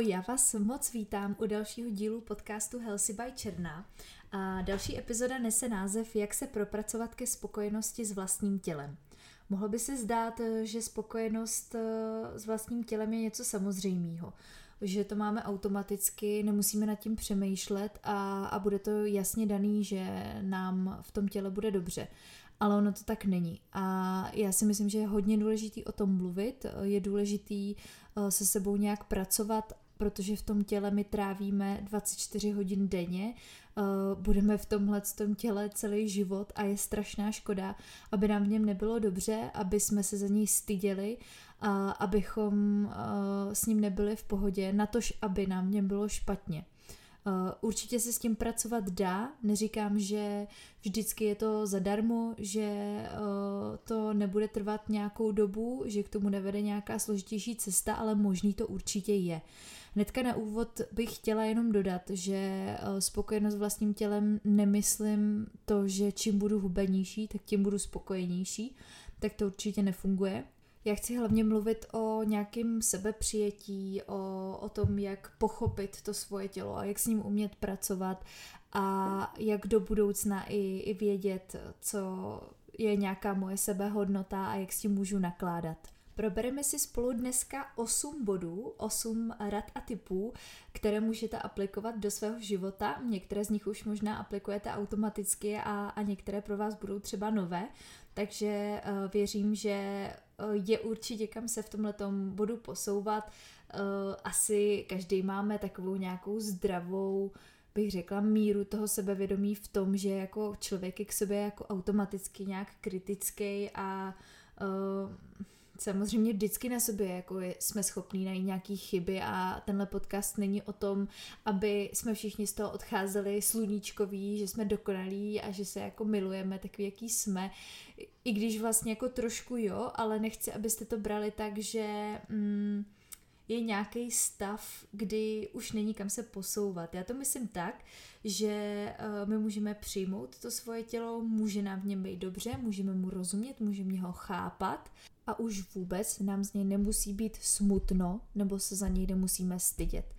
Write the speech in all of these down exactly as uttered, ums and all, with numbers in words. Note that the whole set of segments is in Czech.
Já vás moc vítám u dalšího dílu podcastu Healthy by Černá. A další epizoda nese název Jak se propracovat ke spokojenosti s vlastním tělem. Mohlo by se zdát, že spokojenost s vlastním tělem je něco samozřejmého, že to máme automaticky, nemusíme nad tím přemýšlet a, a bude to jasně daný, že nám v tom těle bude dobře. Ale ono to tak není. A já si myslím, že je hodně důležitý o tom mluvit, je důležitý se sebou nějak pracovat, protože v tom těle my trávíme dvacet čtyři hodin denně, budeme v tomhle tom těle celý život a je strašná škoda, aby nám v něm nebylo dobře, aby jsme se za něj styděli, a abychom s ním nebyli v pohodě, natož aby nám v něm bylo špatně. Určitě se s tím pracovat dá, neříkám, že vždycky je to zadarmo, že to nebude trvat nějakou dobu, že k tomu nevede nějaká složitější cesta, ale možný to určitě je. Hnedka na úvod bych chtěla jenom dodat, že spokojenost s vlastním tělem nemyslím to, že čím budu hubenější, tak tím budu spokojenější, tak to určitě nefunguje. Já chci hlavně mluvit o nějakém sebepřijetí, o, o tom, jak pochopit to svoje tělo a jak s ním umět pracovat a jak do budoucna i, i vědět, co je nějaká moje sebehodnota a jak s tím můžu nakládat. Probereme si spolu dneska osm bodů, osm rad a tipů, které můžete aplikovat do svého života. Některé z nich už možná aplikujete automaticky a, a některé pro vás budou třeba nové. Takže uh, věřím, že uh, je určitě kam se v tomhletom bodu posouvat. Uh, asi každý máme takovou nějakou zdravou, bych řekla, míru toho sebevědomí v tom, že jako člověk je k sobě jako automaticky nějak kritický a uh, samozřejmě vždycky na sobě jako jsme schopní najít nějaké chyby a tenhle podcast není o tom, aby jsme všichni z toho odcházeli sluníčkoví, že jsme dokonalí a že se jako milujeme takový, jaký jsme. I když vlastně jako trošku jo, ale nechci, abyste to brali tak, že mm, je nějaký stav, kdy už není kam se posouvat. Já to myslím tak, že my můžeme přijmout to svoje tělo, může nám v něm být dobře, můžeme mu rozumět, můžeme ho chápat. A už vůbec nám z něj nemusí být smutno, nebo se za něj nemusíme stydět.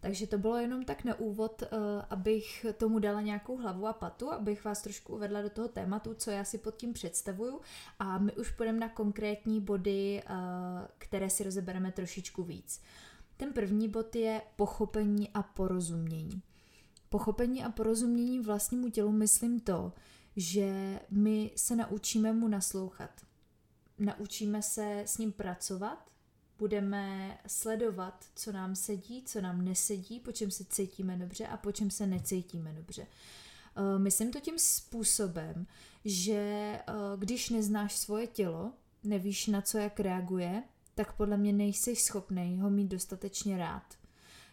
Takže to bylo jenom tak na úvod, abych tomu dala nějakou hlavu a patu, abych vás trošku uvedla do toho tématu, co já si pod tím představuju. A my už půjdeme na konkrétní body, které si rozebereme trošičku víc. Ten první bod je pochopení a porozumění. Pochopení a porozumění vlastnímu tělu myslím to, že my se naučíme mu naslouchat. Naučíme se s ním pracovat, budeme sledovat, co nám sedí, co nám nesedí, po čem se cítíme dobře a po čem se necítíme dobře. Myslím to tím způsobem, že když neznáš svoje tělo, nevíš, na co jak reaguje, tak podle mě nejsi schopnej ho mít dostatečně rád.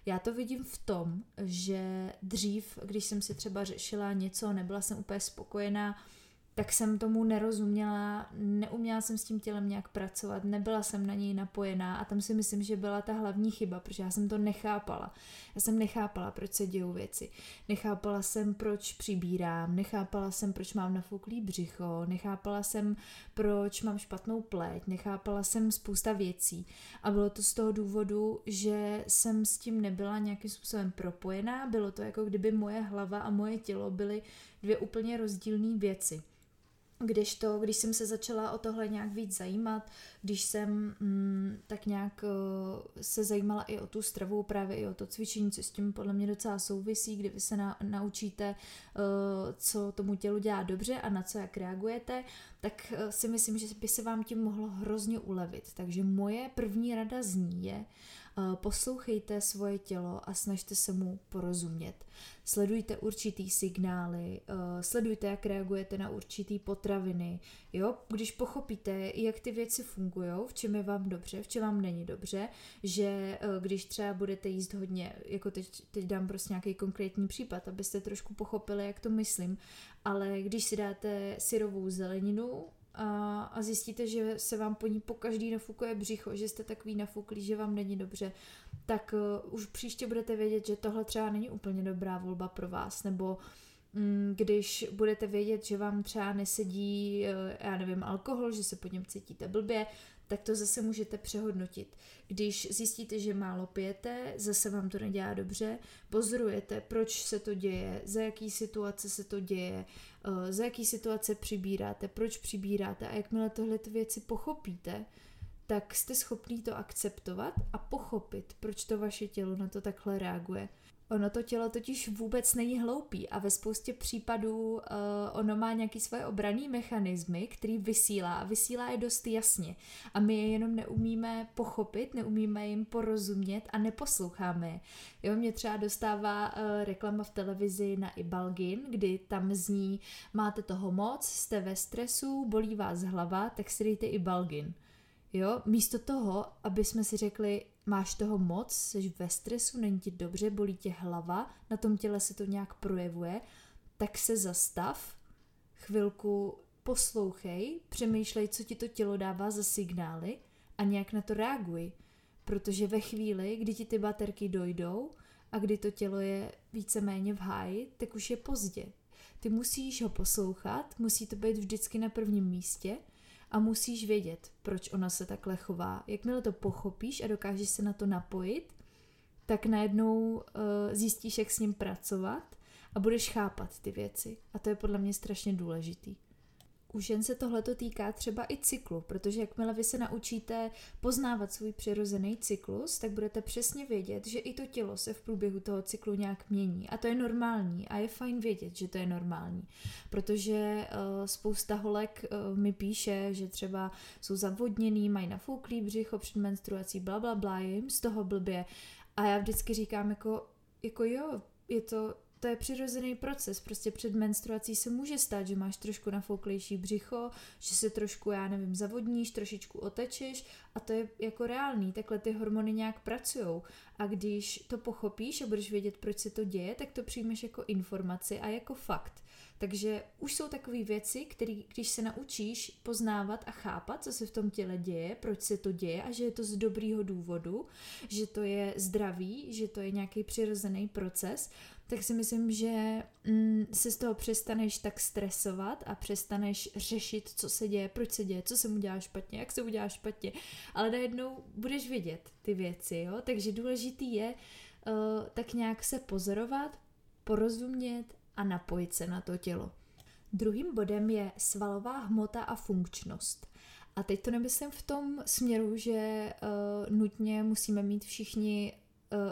Já to vidím v tom, že dřív, když jsem si třeba řešila něco, nebyla jsem úplně spokojená, tak jsem tomu nerozuměla, neuměla jsem s tím tělem nějak pracovat, nebyla jsem na něj napojená a tam si myslím, že byla ta hlavní chyba, protože já jsem to nechápala. Já jsem nechápala, proč se dějou věci. Nechápala jsem, proč přibírám, nechápala jsem, proč mám nafouklý břicho, nechápala jsem, proč mám špatnou pleť, nechápala jsem spousta věcí. A bylo to z toho důvodu, že jsem s tím nebyla nějakým způsobem propojená, bylo to jako kdyby moje hlava a moje tělo byly dvě úplně rozdílné věci. Kdežto, když jsem se začala o tohle nějak víc zajímat, když jsem mm, tak nějak uh, se zajímala i o tu stravu, právě i o to cvičení, co s tím podle mě docela souvisí, kdy vy se na, naučíte, uh, co tomu tělu dělá dobře a na co jak reagujete, tak uh, si myslím, že by se vám tím mohlo hrozně ulevit. Takže moje první rada zní je, uh, poslouchejte svoje tělo a snažte se mu porozumět. Sledujte určitý signály, uh, sledujte, jak reagujete na určitý potraviny. Jo? Když pochopíte, jak ty věci fungují, v čem je vám dobře, v čem vám není dobře, že uh, když třeba budete jíst hodně, jako teď, teď dám prostě nějaký konkrétní případ, abyste trošku pochopili, jak to myslím, ale když si dáte syrovou zeleninu, a zjistíte, že se vám po ní pokaždý nafukuje břicho, že jste takový nafuklí, že vám není dobře, tak už příště budete vědět, že tohle třeba není úplně dobrá volba pro vás, nebo když budete vědět, že vám třeba nesedí, já nevím, alkohol, že se po něm cítíte blbě, tak to zase můžete přehodnotit. Když zjistíte, že málo pijete, zase vám to nedělá dobře, pozorujete, proč se to děje, za jaký situace se to děje, za jaký situace přibíráte, proč přibíráte, a jakmile tohle ty věci pochopíte, tak jste schopní to akceptovat a pochopit, proč to vaše tělo na to takhle reaguje. Ono to tělo totiž vůbec není hloupý a ve spoustě případů uh, ono má nějaký svoje obranné mechanismy, který vysílá a vysílá je dost jasně. A my je jenom neumíme pochopit, neumíme jim porozumět a neposloucháme je. Jo, mě třeba dostává uh, reklama v televizi na Ibalgin, kdy tam zní, máte toho moc, jste ve stresu, bolí vás hlava, tak si dejte Ibalgin. Jo, místo toho, aby jsme si řekli, máš toho moc, jsi ve stresu, není ti dobře, bolí tě hlava, na tom těle se to nějak projevuje, tak se zastav, chvilku poslouchej, přemýšlej, co ti to tělo dává za signály a nějak na to reaguj. Protože ve chvíli, kdy ti ty baterky dojdou a kdy to tělo je víceméně v háji, tak už je pozdě. Ty musíš ho poslouchat, musí to být vždycky na prvním místě, a musíš vědět, proč ona se takhle chová. Jakmile to pochopíš a dokážeš se na to napojit, tak najednou uh, zjistíš, jak s ním pracovat a budeš chápat ty věci. A to je podle mě strašně důležitý. Už jen se tohleto týká třeba i cyklu, protože jakmile vy se naučíte poznávat svůj přirozený cyklus, tak budete přesně vědět, že i to tělo se v průběhu toho cyklu nějak mění. A to je normální a je fajn vědět, že to je normální, protože uh, spousta holek uh, mi píše, že třeba jsou zavodněný, mají nafouklý břicho před menstruací, blablabla, bla, bla, jim z toho blbě. A já vždycky říkám, jako, jako jo, je to... To je přirozený proces, prostě před menstruací se může stát, že máš trošku nafouklejší břicho, že se trošku, já nevím, zavodníš, trošičku otečeš a to je jako reálný, takhle ty hormony nějak pracujou a když to pochopíš a budeš vědět, proč se to děje, tak to přijmeš jako informaci a jako fakt. Takže už jsou takové věci, které, když se naučíš poznávat a chápat, co se v tom těle děje, proč se to děje a že je to z dobrýho důvodu, že to je zdravý, že to je nějaký přirozený proces, tak si myslím, že mm, se z toho přestaneš tak stresovat a přestaneš řešit, co se děje, proč se děje, co se mu dělá špatně, jak se mu dělá špatně, ale najednou budeš vědět ty věci, jo? Takže důležitý je uh, tak nějak se pozorovat, porozumět a napojit se na to tělo. Druhým bodem je svalová hmota a funkčnost. A teď to nemyslím v tom směru, že uh, nutně musíme mít všichni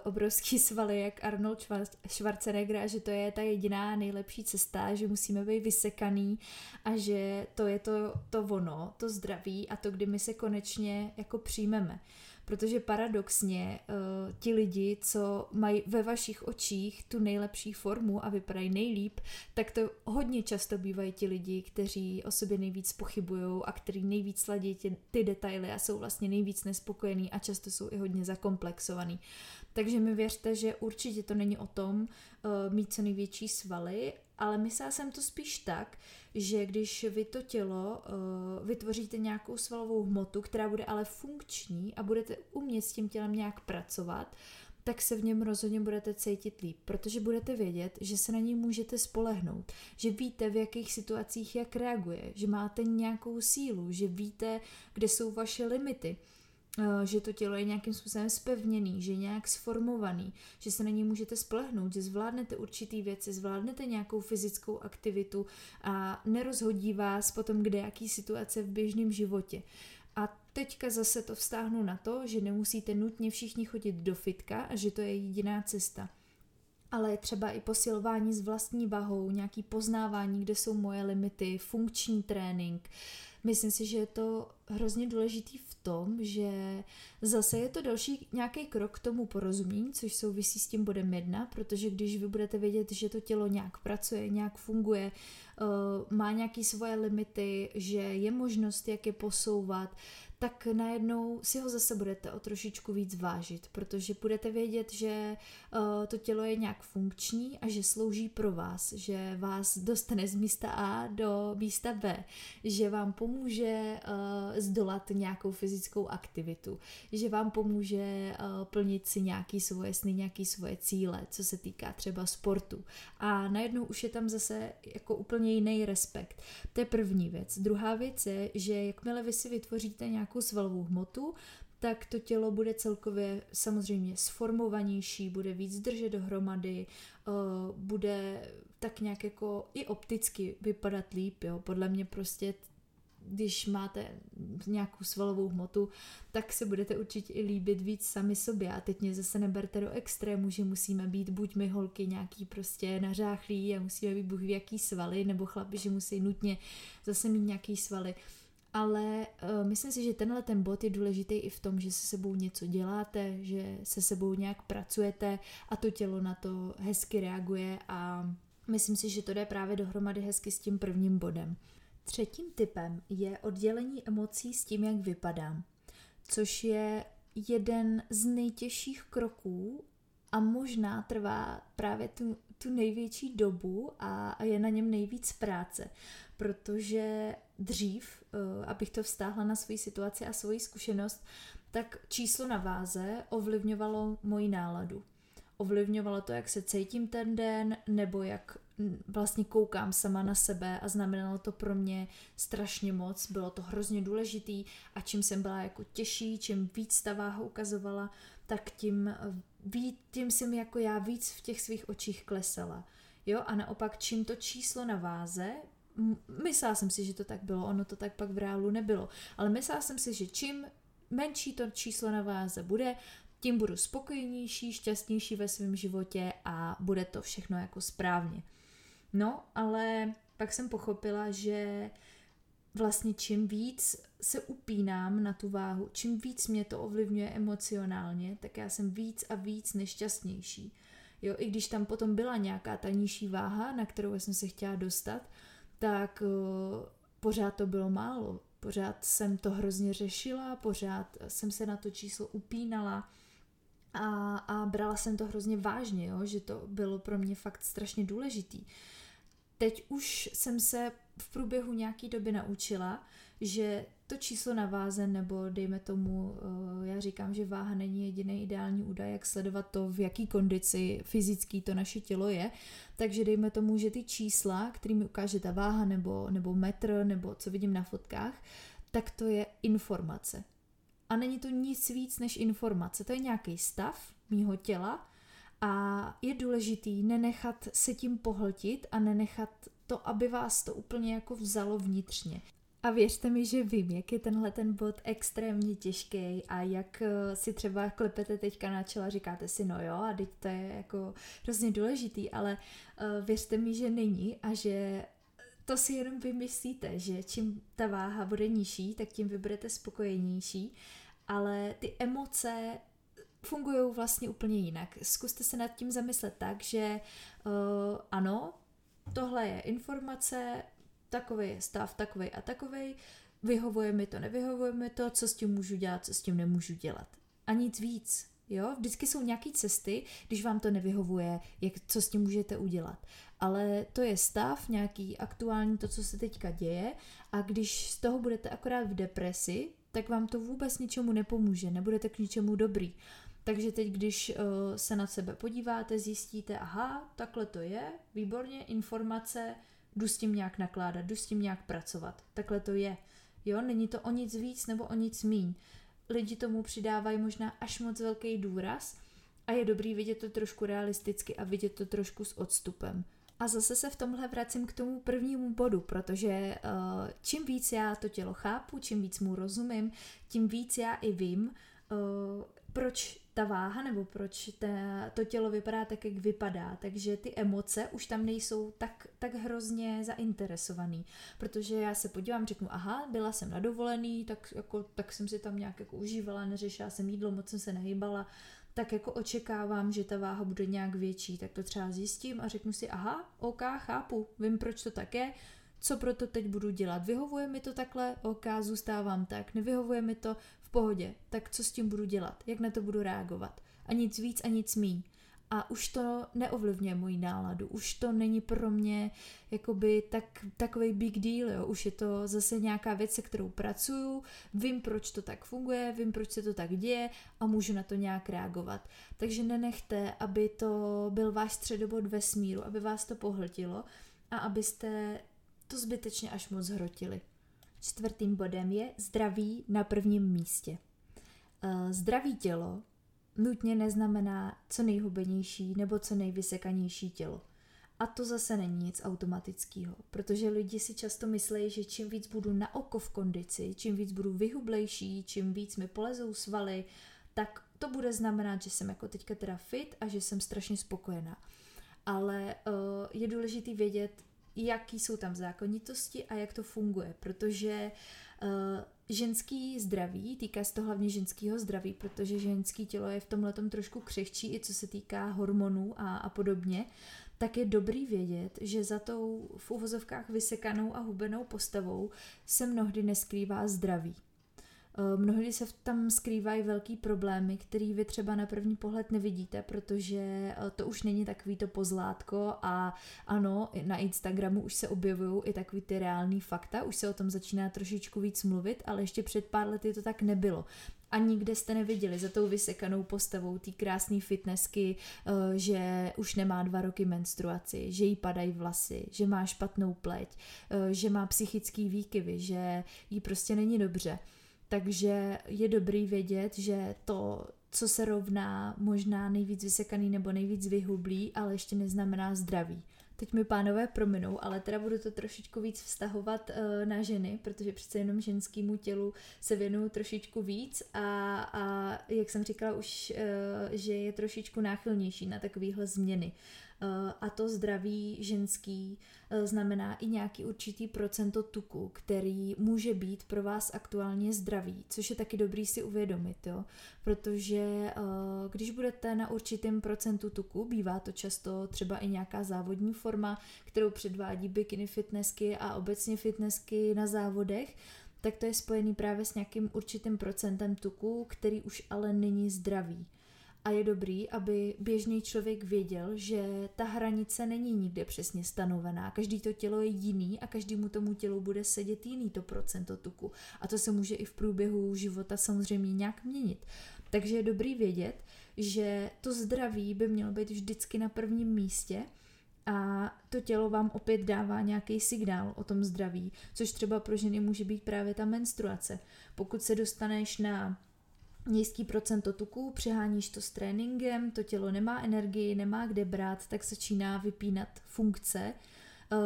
obrovský svaly, jak Arnold Schwarzenegger, a že to je ta jediná nejlepší cesta, že musíme být vysekaný a že to je to, to ono, to zdraví a to, kdy my se konečně jako přijmeme. Protože paradoxně uh, ti lidi, co mají ve vašich očích tu nejlepší formu a vypadají nejlíp, tak to hodně často bývají ti lidi, kteří o sobě nejvíc pochybujou a kteří nejvíc sladí ty, ty detaily a jsou vlastně nejvíc nespokojení a často jsou i hodně zakomplexovaní. Takže mi věřte, že určitě to není o tom uh, mít co největší svaly, ale myslela jsem to spíš tak, že když vy to tělo uh, vytvoříte nějakou svalovou hmotu, která bude ale funkční a budete umět s tím tělem nějak pracovat, tak se v něm rozhodně budete cítit líp, protože budete vědět, že se na něj můžete spolehnout, že víte, v jakých situacích jak reaguje, že máte nějakou sílu, že víte, kde jsou vaše limity, že to tělo je nějakým způsobem spevněný, že je nějak sformovaný, že se na něj můžete spolehnout, že zvládnete určitý věci, zvládnete nějakou fyzickou aktivitu a nerozhodí vás potom kdejaký situace v běžném životě. A teďka zase to vztáhnu na to, že nemusíte nutně všichni chodit do fitka a že to je jediná cesta. Ale třeba i posilování s vlastní vahou, nějaký poznávání, kde jsou moje limity, funkční trénink. Myslím si, že je to hrozně důležitý v tom, že zase je to další nějaký krok k tomu porozumění, což souvisí s tím bodem jedna, protože když vy budete vědět, že to tělo nějak pracuje, nějak funguje, má nějaké svoje limity, že je možnost, jak je posouvat, tak najednou si ho zase budete o trošičku víc vážit, protože budete vědět, že uh, to tělo je nějak funkční a že slouží pro vás, že vás dostane z místa A do místa B, že vám pomůže uh, zdolat nějakou fyzickou aktivitu, že vám pomůže uh, plnit si nějaký svoje sny, nějaký svoje cíle, co se týká třeba sportu. A najednou už je tam zase jako úplně jiný respekt. To je první věc. Druhá věc je, že jakmile vy si vytvoříte nějakou svalovou hmotu, tak to tělo bude celkově samozřejmě sformovanější, bude víc držet dohromady, bude tak nějak jako i opticky vypadat líp. Jo? Podle mě prostě, když máte nějakou svalovou hmotu, tak se budete určitě i líbit víc sami sobě. A teď mě zase neberte do extrému, že musíme být buď my holky nějaký prostě nařáchlí a musíme být buď jaký svaly, nebo chlapi, že musí nutně zase mít nějaký svaly. Ale uh, myslím si, že tenhle ten bod je důležitý i v tom, že se sebou něco děláte, že se sebou nějak pracujete a to tělo na to hezky reaguje a myslím si, že to jde právě dohromady hezky s tím prvním bodem. Třetím typem je oddělení emocí s tím, jak vypadám, což je jeden z nejtěžších kroků a možná trvá právě tu, tu největší dobu a je na něm nejvíc práce, protože dřív, abych to vztáhla na svoji situaci a svoji zkušenost, tak číslo na váze ovlivňovalo moji náladu. Ovlivňovalo to, jak se cítím ten den, nebo jak vlastně koukám sama na sebe a znamenalo to pro mě strašně moc, bylo to hrozně důležitý a čím jsem byla jako těžší, čím víc ta váha ukazovala, tak tím, tím jsem jako já víc v těch svých očích klesala. Jo? A naopak, čím to číslo na váze, myslela jsem si, že to tak bylo, ono to tak pak v reálu nebylo, ale myslela jsem si, že čím menší to číslo na váze bude, tím budu spokojenější, šťastnější ve svém životě a bude to všechno jako správně. No, ale pak jsem pochopila, že vlastně čím víc se upínám na tu váhu, čím víc mě to ovlivňuje emocionálně, tak já jsem víc a víc nešťastnější. Jo, i když tam potom byla nějaká ta nižší váha, na kterou jsem se chtěla dostat, tak uh, pořád to bylo málo. Pořád jsem to hrozně řešila, pořád jsem se na to číslo upínala a, a brala jsem to hrozně vážně, jo, že to bylo pro mě fakt strašně důležitý. Teď už jsem se v průběhu nějaký doby naučila, že to číslo na váze, nebo dejme tomu, já říkám, že váha není jediný ideální údaj, jak sledovat to, v jaký kondici fyzický to naše tělo je, takže dejme tomu, že ty čísla, kterými ukáže ta váha, nebo, nebo metr, nebo co vidím na fotkách, tak to je informace. A není to nic víc než informace, to je nějaký stav mýho těla a je důležitý nenechat se tím pohltit a nenechat to, aby vás to úplně jako vzalo vnitřně. A věřte mi, že vím, jak je tenhle ten bod extrémně těžký a jak si třeba klepete teďka na čelo a říkáte si, no jo, a teď to je jako hrozně důležitý, ale věřte mi, že není a že to si jenom vymyslíte, že čím ta váha bude nižší, tak tím vy budete spokojenější, ale ty emoce fungují vlastně úplně jinak. Zkuste se nad tím zamyslet tak, že uh, ano, tohle je informace, takovej je stav, takovej a takovej, vyhovuje mi to, nevyhovuje mi to, co s tím můžu dělat, co s tím nemůžu dělat. A nic víc, jo? Vždycky jsou nějaký cesty, když vám to nevyhovuje, jak, co s tím můžete udělat. Ale to je stav, nějaký aktuální, to, co se teďka děje a když z toho budete akorát v depresi, tak vám to vůbec ničemu nepomůže, nebudete k ničemu dobrý. Takže teď, když se na sebe podíváte, zjistíte, aha, takhle to je, výborně, informace, jdu s tím nějak nakládat, jdu s tím nějak pracovat. Takhle to je. Jo, není to o nic víc nebo o nic míň. Lidi tomu přidávají možná až moc velký důraz a je dobrý vidět to trošku realisticky a vidět to trošku s odstupem. A zase se v tomhle vracím k tomu prvnímu bodu, protože uh, čím víc já to tělo chápu, čím víc mu rozumím, tím víc já i vím, uh, proč ta váha nebo proč ta, to tělo vypadá tak, jak vypadá. Takže ty emoce už tam nejsou tak, tak hrozně zainteresovaný. Protože já se podívám, řeknu, aha, byla jsem na dovolený, tak, jako, tak jsem si tam nějak jako užívala, neřešila jsem jídlo, moc jsem se nehýbala, tak jako očekávám, že ta váha bude nějak větší. Tak to třeba zjistím a řeknu si, aha, ok, chápu, vím, proč to tak je, co proto teď budu dělat? Vyhovuje mi to takhle? OK, zůstávám tak. Nevyhovuje mi to? V pohodě. Tak co s tím budu dělat? Jak na to budu reagovat? A nic víc a nic míň. A už to neovlivňuje moji náladu. Už to není pro mě jakoby tak, takovej big deal. Jo. Už je to zase nějaká věc, se kterou pracuju. Vím, proč to tak funguje, vím, proč se to tak děje a můžu na to nějak reagovat. Takže nenechte, aby to byl váš středobod vesmíru, aby vás to pohltilo a abyste to zbytečně až moc hrotili. Čtvrtým bodem je zdraví na prvním místě. Zdraví tělo nutně neznamená co nejhubenější nebo co nejvysekanější tělo. A to zase není nic automatického, protože lidi si často myslejí, že čím víc budu na oko v kondici, čím víc budu vyhublejší, čím víc mi polezou svaly, tak to bude znamenat, že jsem jako teďka teda fit a že jsem strašně spokojená. Ale uh, je důležité vědět, jaký jsou tam zákonitosti a jak to funguje, protože uh, ženský zdraví, týká se to hlavně ženského zdraví, protože ženský tělo je v tomhletom trošku křehčí, i co se týká hormonů a, a podobně, tak je dobrý vědět, že za tou v uvozovkách vysekanou a hubenou postavou se mnohdy neskrývá zdraví. Mnohdy se tam skrývají velký problémy, který vy třeba na první pohled nevidíte, protože to už není takový to pozlátko a ano, na Instagramu už se objevují i takový ty reální fakta, už se o tom začíná trošičku víc mluvit, ale ještě před pár lety to tak nebylo. A nikde jste neviděli za tou vysekanou postavou té krásné fitnessky, že už nemá dva roky menstruaci, že jí padají vlasy, že má špatnou pleť, že má psychický výkyvy, že jí prostě není dobře. Takže je dobrý vědět, že to, co se rovná možná nejvíc vysekaný nebo nejvíc vyhublý, ale ještě neznamená zdraví. Teď mi pánové prominou, ale teda budu to trošičku víc vztahovat uh, na ženy, protože přece jenom ženskému tělu se věnuju trošičku víc a, a jak jsem říkala už, uh, že je trošičku náchylnější na takovéhle změny. Uh, a to zdraví ženský uh, znamená i nějaký určitý procento tuku, který může být pro vás aktuálně zdravý, což je taky dobrý si uvědomit, jo? Protože uh, když budete na určitém procentu tuku, bývá to často třeba i nějaká závodní forma, kterou předvádí bikini fitnessky a obecně fitnessky na závodech, tak to je spojený právě s nějakým určitým procentem tuku, který už ale není zdravý. A je dobrý, aby běžný člověk věděl, že ta hranice není nikde přesně stanovená. Každý to tělo je jiný a každému tomu tělu bude sedět jiný to procento tuku. A to se může i v průběhu života samozřejmě nějak měnit. Takže je dobrý vědět, že to zdraví by mělo být vždycky na prvním místě, a to tělo vám opět dává nějaký signál o tom zdraví, což třeba pro ženy může být právě ta menstruace. Pokud se dostaneš na nízký procento tuku, přeháníš to s tréninkem, to tělo nemá energii, nemá kde brát, tak začíná vypínat funkce,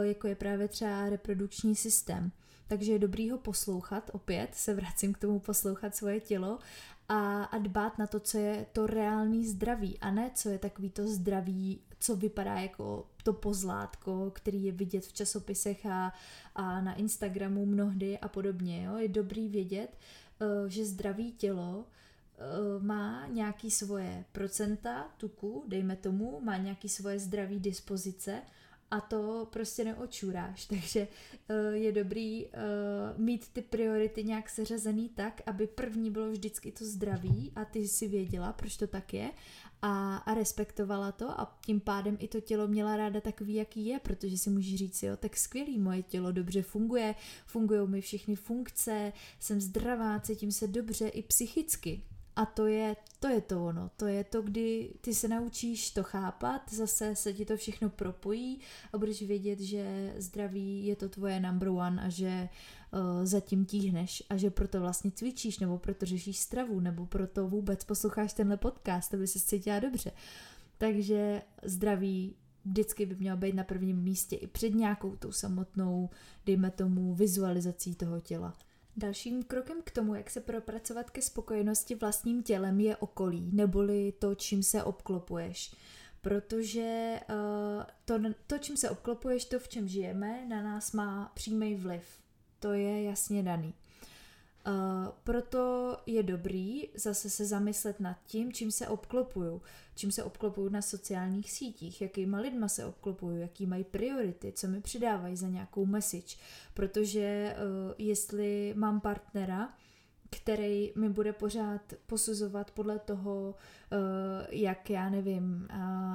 jako je právě třeba reprodukční systém. Takže je dobrý ho poslouchat, opět se vracím k tomu poslouchat svoje tělo a, a dbát na to, co je to reální zdraví a ne, co je takový to zdraví, co vypadá jako to pozlátko, který je vidět v časopisech a, a na Instagramu mnohdy a podobně. Jo? Je dobrý vědět, že zdraví tělo má nějaký svoje procenta tuku, dejme tomu, má nějaký svoje zdraví dispozice a to prostě neočůráš. Takže je dobrý mít ty priority nějak seřazený tak, aby první bylo vždycky to zdraví a ty si věděla, proč to tak je a, a respektovala to a tím pádem i to tělo měla ráda takový, jaký je, protože si můžeš říct, jo, tak skvělý, moje tělo dobře funguje, fungujou mi všechny funkce, jsem zdravá, cítím se dobře i psychicky. A to je, to je to ono, to je to, kdy ty se naučíš to chápat, zase se ti to všechno propojí a budeš vědět, že zdraví je to tvoje number one a že uh, zatím tíhneš a že proto vlastně cvičíš nebo proto řešíš stravu nebo proto vůbec posloucháš tenhle podcast, aby se cítila dobře. Takže zdraví vždycky by mělo být na prvním místě i před nějakou tou samotnou, dejme tomu, vizualizací toho těla. Dalším krokem k tomu, jak se propracovat ke spokojenosti vlastním tělem, je okolí, neboli to, čím se obklopuješ. Protože uh, to, to, čím se obklopuješ, to, v čem žijeme, na nás má přímý vliv. To je jasně daný. Uh, proto je dobrý zase se zamyslet nad tím, čím se obklopuju. Čím se obklopuju na sociálních sítích, jakýma lidma se obklopuju, jaký mají priority, co mi přidávají za nějakou message. Protože uh, jestli mám partnera, který mi bude pořád posuzovat podle toho, jak já nevím,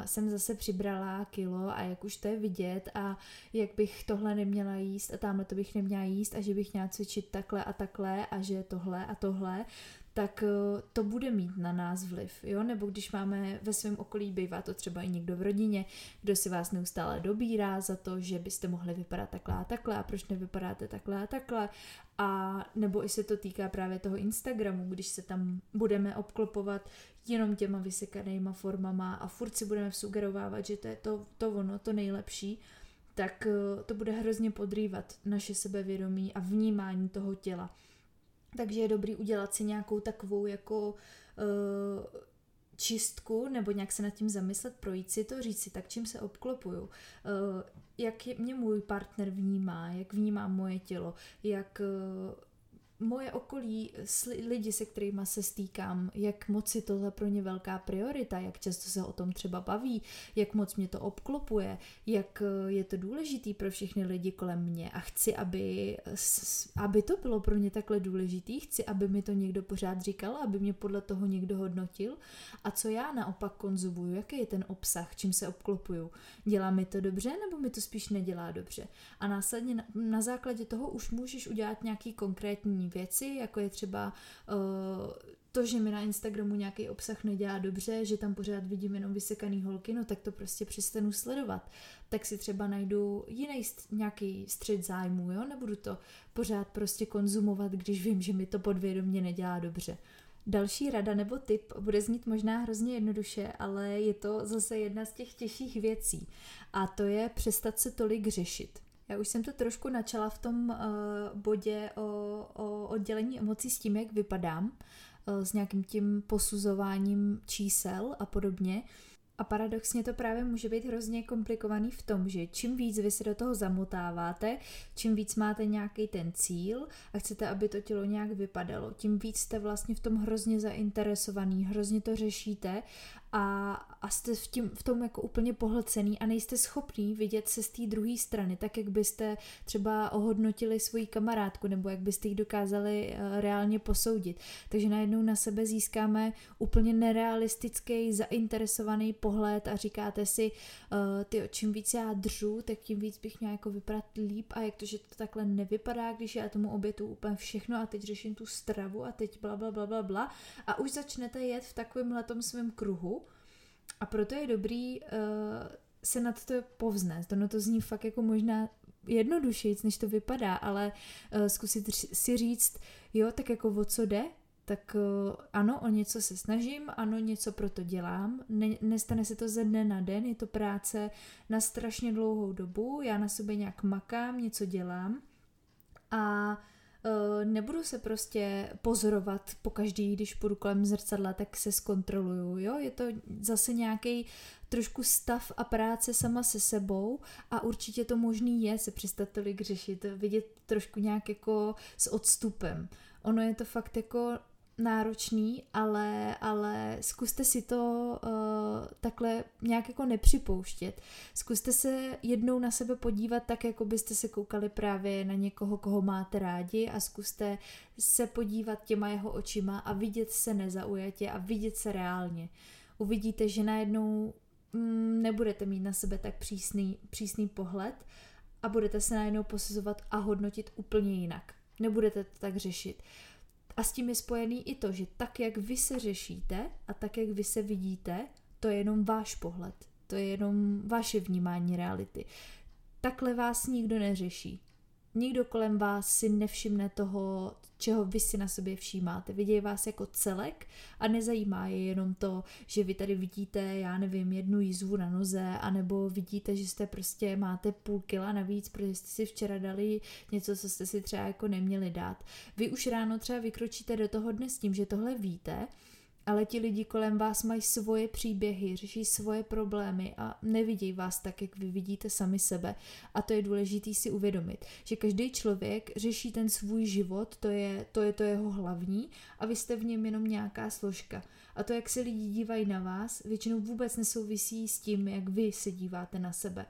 jsem zase přibrala kilo a jak už to je vidět a jak bych tohle neměla jíst a tamhle to bych neměla jíst a že bych měla cvičit takhle a takhle a že tohle a tohle, tak to bude mít na nás vliv, jo? Nebo když máme ve svém okolí, bývá to třeba i někdo v rodině, kdo si vás neustále dobírá za to, že byste mohli vypadat takhle a takhle a proč nevypadáte takhle a takhle, a nebo i se to týká právě toho Instagramu, když se tam budeme obklopovat jenom těma vysekanýma formama a furt si budeme sugerovávat, že to je to, to ono, to nejlepší, tak to bude hrozně podrývat naše sebevědomí a vnímání toho těla. Takže je dobrý udělat si nějakou takovou jako uh, čistku nebo nějak se nad tím zamyslet, projít si to, říct si, tak čím se obklopuju, uh, jak je, mě můj partner vnímá, jak vnímá moje tělo, jak uh, moje okolí, sli, lidi, se kterými se stýkám, jak moc si tohle pro ně velká priorita, jak často se o tom třeba baví, jak moc mě to obklopuje, jak uh, je to důležitý pro všechny lidi kolem mě a chci, aby... S, aby to bylo pro mě takhle důležitý, chci, aby mi to někdo pořád říkal, aby mě podle toho někdo hodnotil. A co já naopak konzumuju, jaký je ten obsah, čím se obklopuju. Dělá mi to dobře, nebo mi to spíš nedělá dobře. A následně na, na základě toho už můžeš udělat nějaké konkrétní věci, jako je třeba uh, to, že mi na Instagramu nějaký obsah nedělá dobře, že tam pořád vidím jenom vysekaný holky, no tak to prostě přestanu sledovat. Tak si třeba najdu jiný nějaký střed zájmu, jo? Nebudu to pořád prostě konzumovat, když vím, že mi to podvědomě nedělá dobře. Další rada nebo tip bude znít možná hrozně jednoduše, ale je to zase jedna z těch těžších věcí a to je přestat se tolik řešit. Já už jsem to trošku načala v tom uh, bodě o, o oddělení emocí s tím, jak vypadám, uh, s nějakým tím posuzováním čísel a podobně. A paradoxně to právě může být hrozně komplikovaný v tom, že čím víc vy se do toho zamotáváte, čím víc máte nějaký ten cíl a chcete, aby to tělo nějak vypadalo, tím víc jste vlastně v tom hrozně zainteresovaný, hrozně to řešíte a, a jste v, tím, v tom jako úplně pohlcený a nejste schopný vidět se z té druhé strany, tak jak byste třeba ohodnotili svoji kamarádku nebo jak byste ji dokázali reálně posoudit. Takže najednou na sebe získáme úplně nerealistický, zainteresovaný pohled a říkáte si, uh, tyjo, čím víc já držu, tak tím víc bych měla jako vypadat líp a jak to, že to takhle nevypadá, když já tomu obětu úplně všechno a teď řeším tu stravu a teď bla, bla, bla, bla, bla. A už začnete jet v takovémhle tom svém kruhu a proto je dobrý uh, se nad to povznést. Ono to zní fakt jako možná jednodušejc, než to vypadá, ale uh, zkusit si říct, jo, tak jako o co jde? Tak ano, o něco se snažím, ano, něco pro to dělám, ne, nestane se to ze dne na den, je to práce na strašně dlouhou dobu, já na sobě nějak makám, něco dělám a e, nebudu se prostě pozorovat po každý, když půjdu kolem zrcadla, tak se zkontroluju, jo, je to zase nějaký trošku stav a práce sama se sebou a určitě to možný je se přestat tolik řešit, vidět trošku nějak jako s odstupem. Ono je to fakt jako náročný, ale, ale zkuste si to uh, takhle nějak jako nepřipouštět. Zkuste se jednou na sebe podívat tak, jako byste se koukali právě na někoho, koho máte rádi a zkuste se podívat těma jeho očima a vidět se nezaujatě a vidět se reálně. Uvidíte, že najednou mm, nebudete mít na sebe tak přísný, přísný pohled a budete se najednou posuzovat a hodnotit úplně jinak. Nebudete to tak řešit. A s tím je spojený i to, že tak, jak vy se řešíte a tak, jak vy se vidíte, to je jenom váš pohled, to je jenom vaše vnímání reality. Takhle vás nikdo neřeší. Nikdo kolem vás si nevšimne toho, čeho vy si na sobě všímáte. Vidějí vás jako celek a nezajímá je jenom to, že vy tady vidíte, já nevím, jednu jízvu na noze, anebo vidíte, že jste prostě máte půl kila navíc, protože jste si včera dali něco, co jste si třeba jako neměli dát. Vy už ráno třeba vykročíte do toho dne s tím, že tohle víte, ale ti lidi kolem vás mají svoje příběhy, řeší svoje problémy a nevidí vás tak, jak vy vidíte sami sebe. A to je důležité si uvědomit, že každý člověk řeší ten svůj život, to je, to je to jeho hlavní a vy jste v něm jenom nějaká složka. A to, jak se lidi dívají na vás, většinou vůbec nesouvisí s tím, jak vy se díváte na sebe.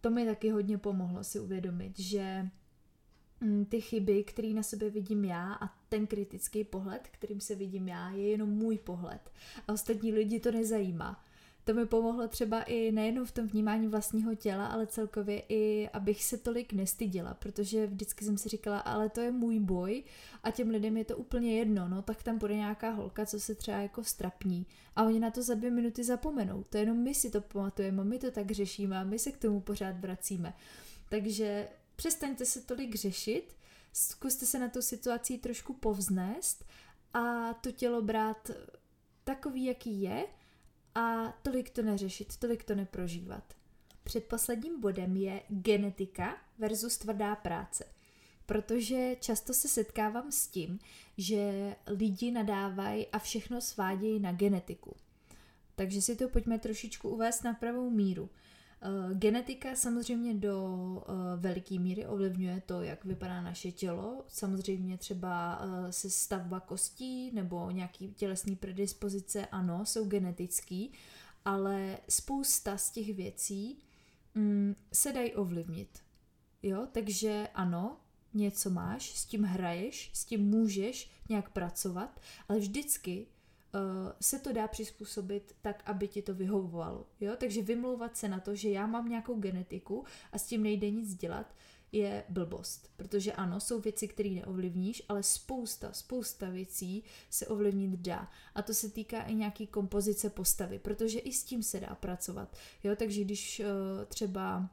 To mi taky hodně pomohlo si uvědomit, že ty chyby, které na sobě vidím já a ten kritický pohled, kterým se vidím já, je jenom můj pohled a ostatní lidi to nezajímá. To mi pomohlo třeba i nejenom v tom vnímání vlastního těla, ale celkově i, abych se tolik nestydila, protože vždycky jsem si říkala, ale to je můj boj a těm lidem je to úplně jedno, no tak tam bude nějaká holka, co se třeba jako strapní a oni na to za dvě minuty zapomenou. To jenom my si to pamatujeme, my to tak řešíme a my se k tomu pořád vracíme. Takže přestaňte se tolik řešit, zkuste se na tu situaci trošku povznést a to tělo brát takový, jaký je, a tolik to neřešit, tolik to neprožívat. Předposledním bodem je genetika versus tvrdá práce. Protože často se setkávám s tím, že lidi nadávají a všechno svádějí na genetiku. Takže si to pojďme trošičku uvést na pravou míru. Genetika samozřejmě do velké míry ovlivňuje to, jak vypadá naše tělo. Samozřejmě třeba se stavba kostí nebo nějaké tělesné predispozice, ano, jsou genetický, ale spousta z těch věcí mm, se dají ovlivnit. Jo? Takže ano, něco máš, s tím hraješ, s tím můžeš nějak pracovat, ale vždycky se to dá přizpůsobit tak, aby ti to vyhovovalo. Jo? Takže vymlouvat se na to, že já mám nějakou genetiku a s tím nejde nic dělat, je blbost. Protože ano, jsou věci, které neovlivníš, ale spousta, spousta věcí se ovlivnit dá. A to se týká i nějaký kompozice postavy, protože i s tím se dá pracovat. Jo? Takže když uh, třeba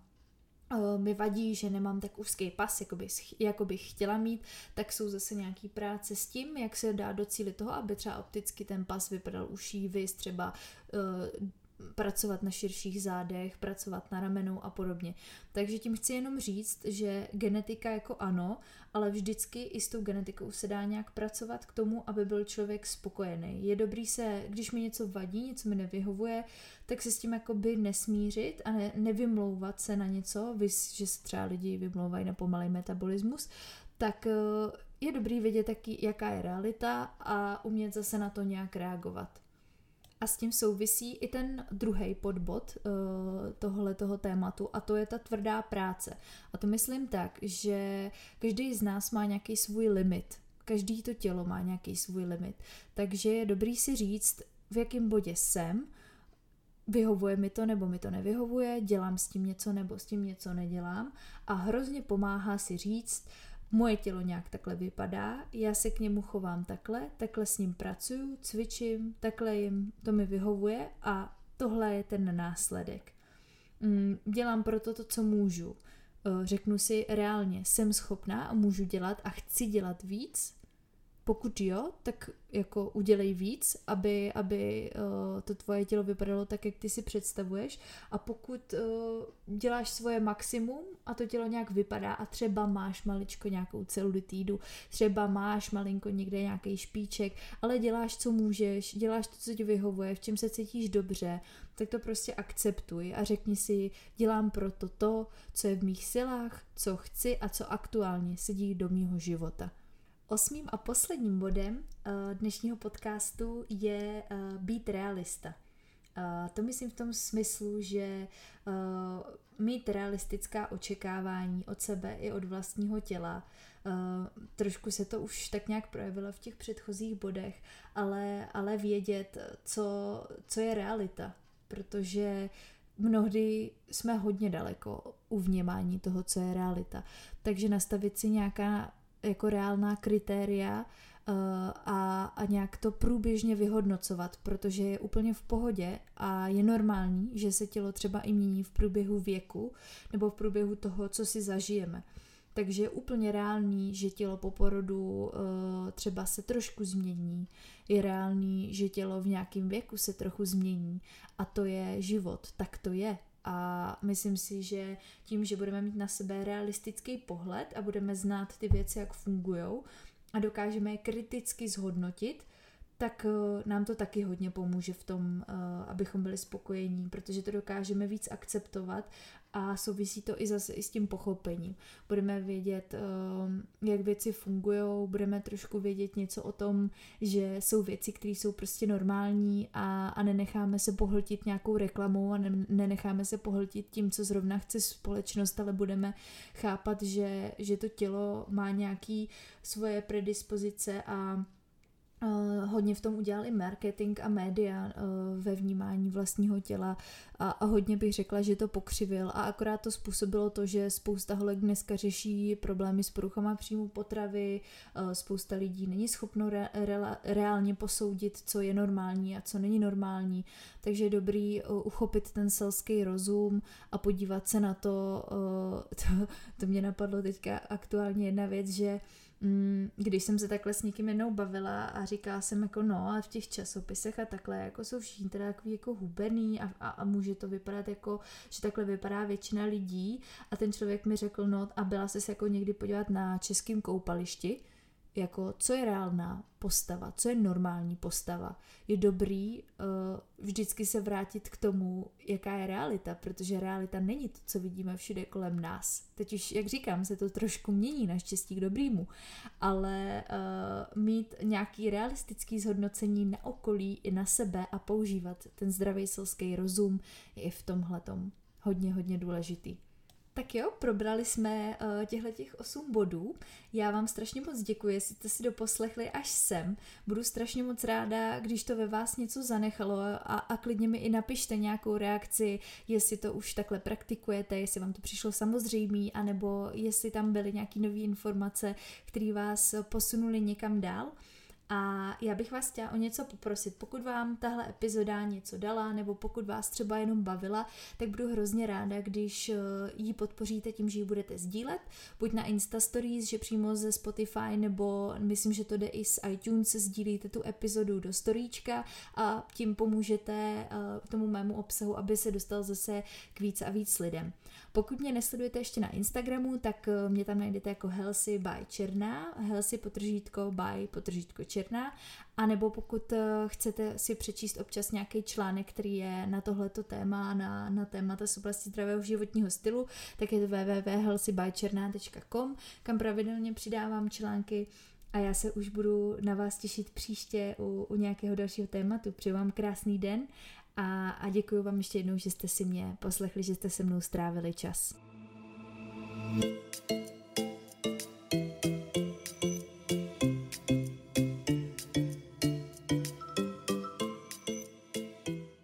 mi vadí, že nemám tak úzký pas, jako bych, jako bych chtěla mít, tak jsou zase nějaký práce s tím, jak se dá docílit toho, aby třeba opticky ten pas vypadal uší, viz třeba uh, pracovat na širších zádech, pracovat na ramenou a podobně. Takže tím chci jenom říct, že genetika jako ano, ale vždycky i s tou genetikou se dá nějak pracovat k tomu, aby byl člověk spokojený. Je dobrý se, když mi něco vadí, něco mi nevyhovuje, tak se s tím jakoby nesmířit a ne, nevymlouvat se na něco, vys, že se třeba lidi vymlouvají na pomalý metabolismus, tak je dobrý vědět taky, jaká je realita a umět zase na to nějak reagovat. A s tím souvisí i ten druhý podbod uh, tohoto tématu a to je ta tvrdá práce. A to myslím tak, že každý z nás má nějaký svůj limit. Každý to tělo má nějaký svůj limit. Takže je dobrý si říct, v jakém bodě jsem, vyhovuje mi to nebo mi to nevyhovuje, dělám s tím něco nebo s tím něco nedělám a hrozně pomáhá si říct, moje tělo nějak takhle vypadá, já se k němu chovám takhle, takhle s ním pracuju, cvičím, takhle jim to mi vyhovuje a tohle je ten následek. Dělám proto to, co můžu. Řeknu si reálně, jsem schopná a můžu dělat a chci dělat víc. Pokud jo, tak jako udělej víc, aby, aby to tvoje tělo vypadalo tak, jak ty si představuješ. A pokud děláš svoje maximum a to tělo nějak vypadá a třeba máš maličko nějakou celulitídu, třeba máš malinko někde nějaký špiček, ale děláš, co můžeš, děláš to, co ti vyhovuje, v čem se cítíš dobře, tak to prostě akceptuj a řekni si, dělám proto to, co je v mých silách, co chci a co aktuálně sedí do mýho života. Osmým a posledním bodem dnešního podcastu je být realista. To myslím v tom smyslu, že mít realistická očekávání od sebe i od vlastního těla. Trošku se to už tak nějak projevilo v těch předchozích bodech, ale, ale vědět, co, co je realita, protože mnohdy jsme hodně daleko u vnímání toho, co je realita. Takže nastavit si nějaká jako reálná kritéria a, a nějak to průběžně vyhodnocovat, protože je úplně v pohodě a je normální, že se tělo třeba i mění v průběhu věku nebo v průběhu toho, co si zažijeme. Takže je úplně reálný, že tělo po porodu třeba se trošku změní. Je reálný, že tělo v nějakém věku se trochu změní a to je život, tak to je. A myslím si, že tím, že budeme mít na sebe realistický pohled a budeme znát ty věci, jak fungujou a dokážeme je kriticky zhodnotit, tak nám to taky hodně pomůže v tom, abychom byli spokojení, protože to dokážeme víc akceptovat a souvisí to i zase i s tím pochopením. Budeme vědět, jak věci fungují, budeme trošku vědět něco o tom, že jsou věci, které jsou prostě normální a, a nenecháme se pohltit nějakou reklamou a ne, nenecháme se pohltit tím, co zrovna chce společnost, ale budeme chápat, že, že to tělo má nějaké svoje predispozice a Uh, hodně v tom udělal i marketing a média uh, ve vnímání vlastního těla a, a hodně bych řekla, že to pokřivil a akorát to způsobilo to, že spousta holek dneska řeší problémy s poruchama příjmu potravy, uh, spousta lidí není schopno re, re, reálně posoudit, co je normální a co není normální, takže je dobrý uh, uchopit ten selský rozum a podívat se na to, uh, to, to mě napadlo teďka aktuálně jedna věc, že když jsem se takhle s někým jednou bavila a říkala jsem jako no a v těch časopisech a takhle jako jsou všichni teda takový jako hubený a, a, a může to vypadat jako, že takhle vypadá většina lidí a ten člověk mi řekl no a byla ses jako někdy podívat na českém koupališti, jako co je reálná postava, co je normální postava. Je dobrý uh, vždycky se vrátit k tomu, jaká je realita, protože realita není to, co vidíme všude kolem nás. Teď už, jak říkám, se to trošku mění, naštěstí k dobrýmu, ale uh, mít nějaký realistický zhodnocení na okolí i na sebe a používat ten zdravý selský rozum je i v tomhletom hodně, hodně důležitý. Tak jo, probrali jsme uh, těchto těch osm bodů. Já vám strašně moc děkuji, jestli jste si doposlechli až sem. Budu strašně moc ráda, když to ve vás něco zanechalo a, a klidně mi i napište nějakou reakci, jestli to už takhle praktikujete, jestli vám to přišlo samozřejmé, anebo jestli tam byly nějaké nové informace, které vás posunuly někam dál. A já bych vás chtěla o něco poprosit. Pokud vám tahle epizoda něco dala, nebo pokud vás třeba jenom bavila, tak budu hrozně ráda, když ji podpoříte tím, že ji budete sdílet. Buď na Insta Stories, že přímo ze Spotify, nebo myslím, že to jde i z iTunes, sdílíte tu epizodu do storíčka a tím pomůžete tomu mému obsahu, aby se dostal zase k víc a víc lidem. Pokud mě nesledujete ještě na Instagramu, tak mě tam najdete jako Healthy by Černá, Healthy potržítko by potržítko Černá. A nebo pokud chcete si přečíst občas nějaký článek, který je na tohleto téma, na, na témata z oblasti zdravého životního stylu, tak je to w w w tečka healthy by černá tečka com, kam pravidelně přidávám články a já se už budu na vás těšit příště u, u nějakého dalšího tématu. Přeju vám krásný den a, a děkuji vám ještě jednou, že jste si mě poslechli, že jste se mnou strávili čas.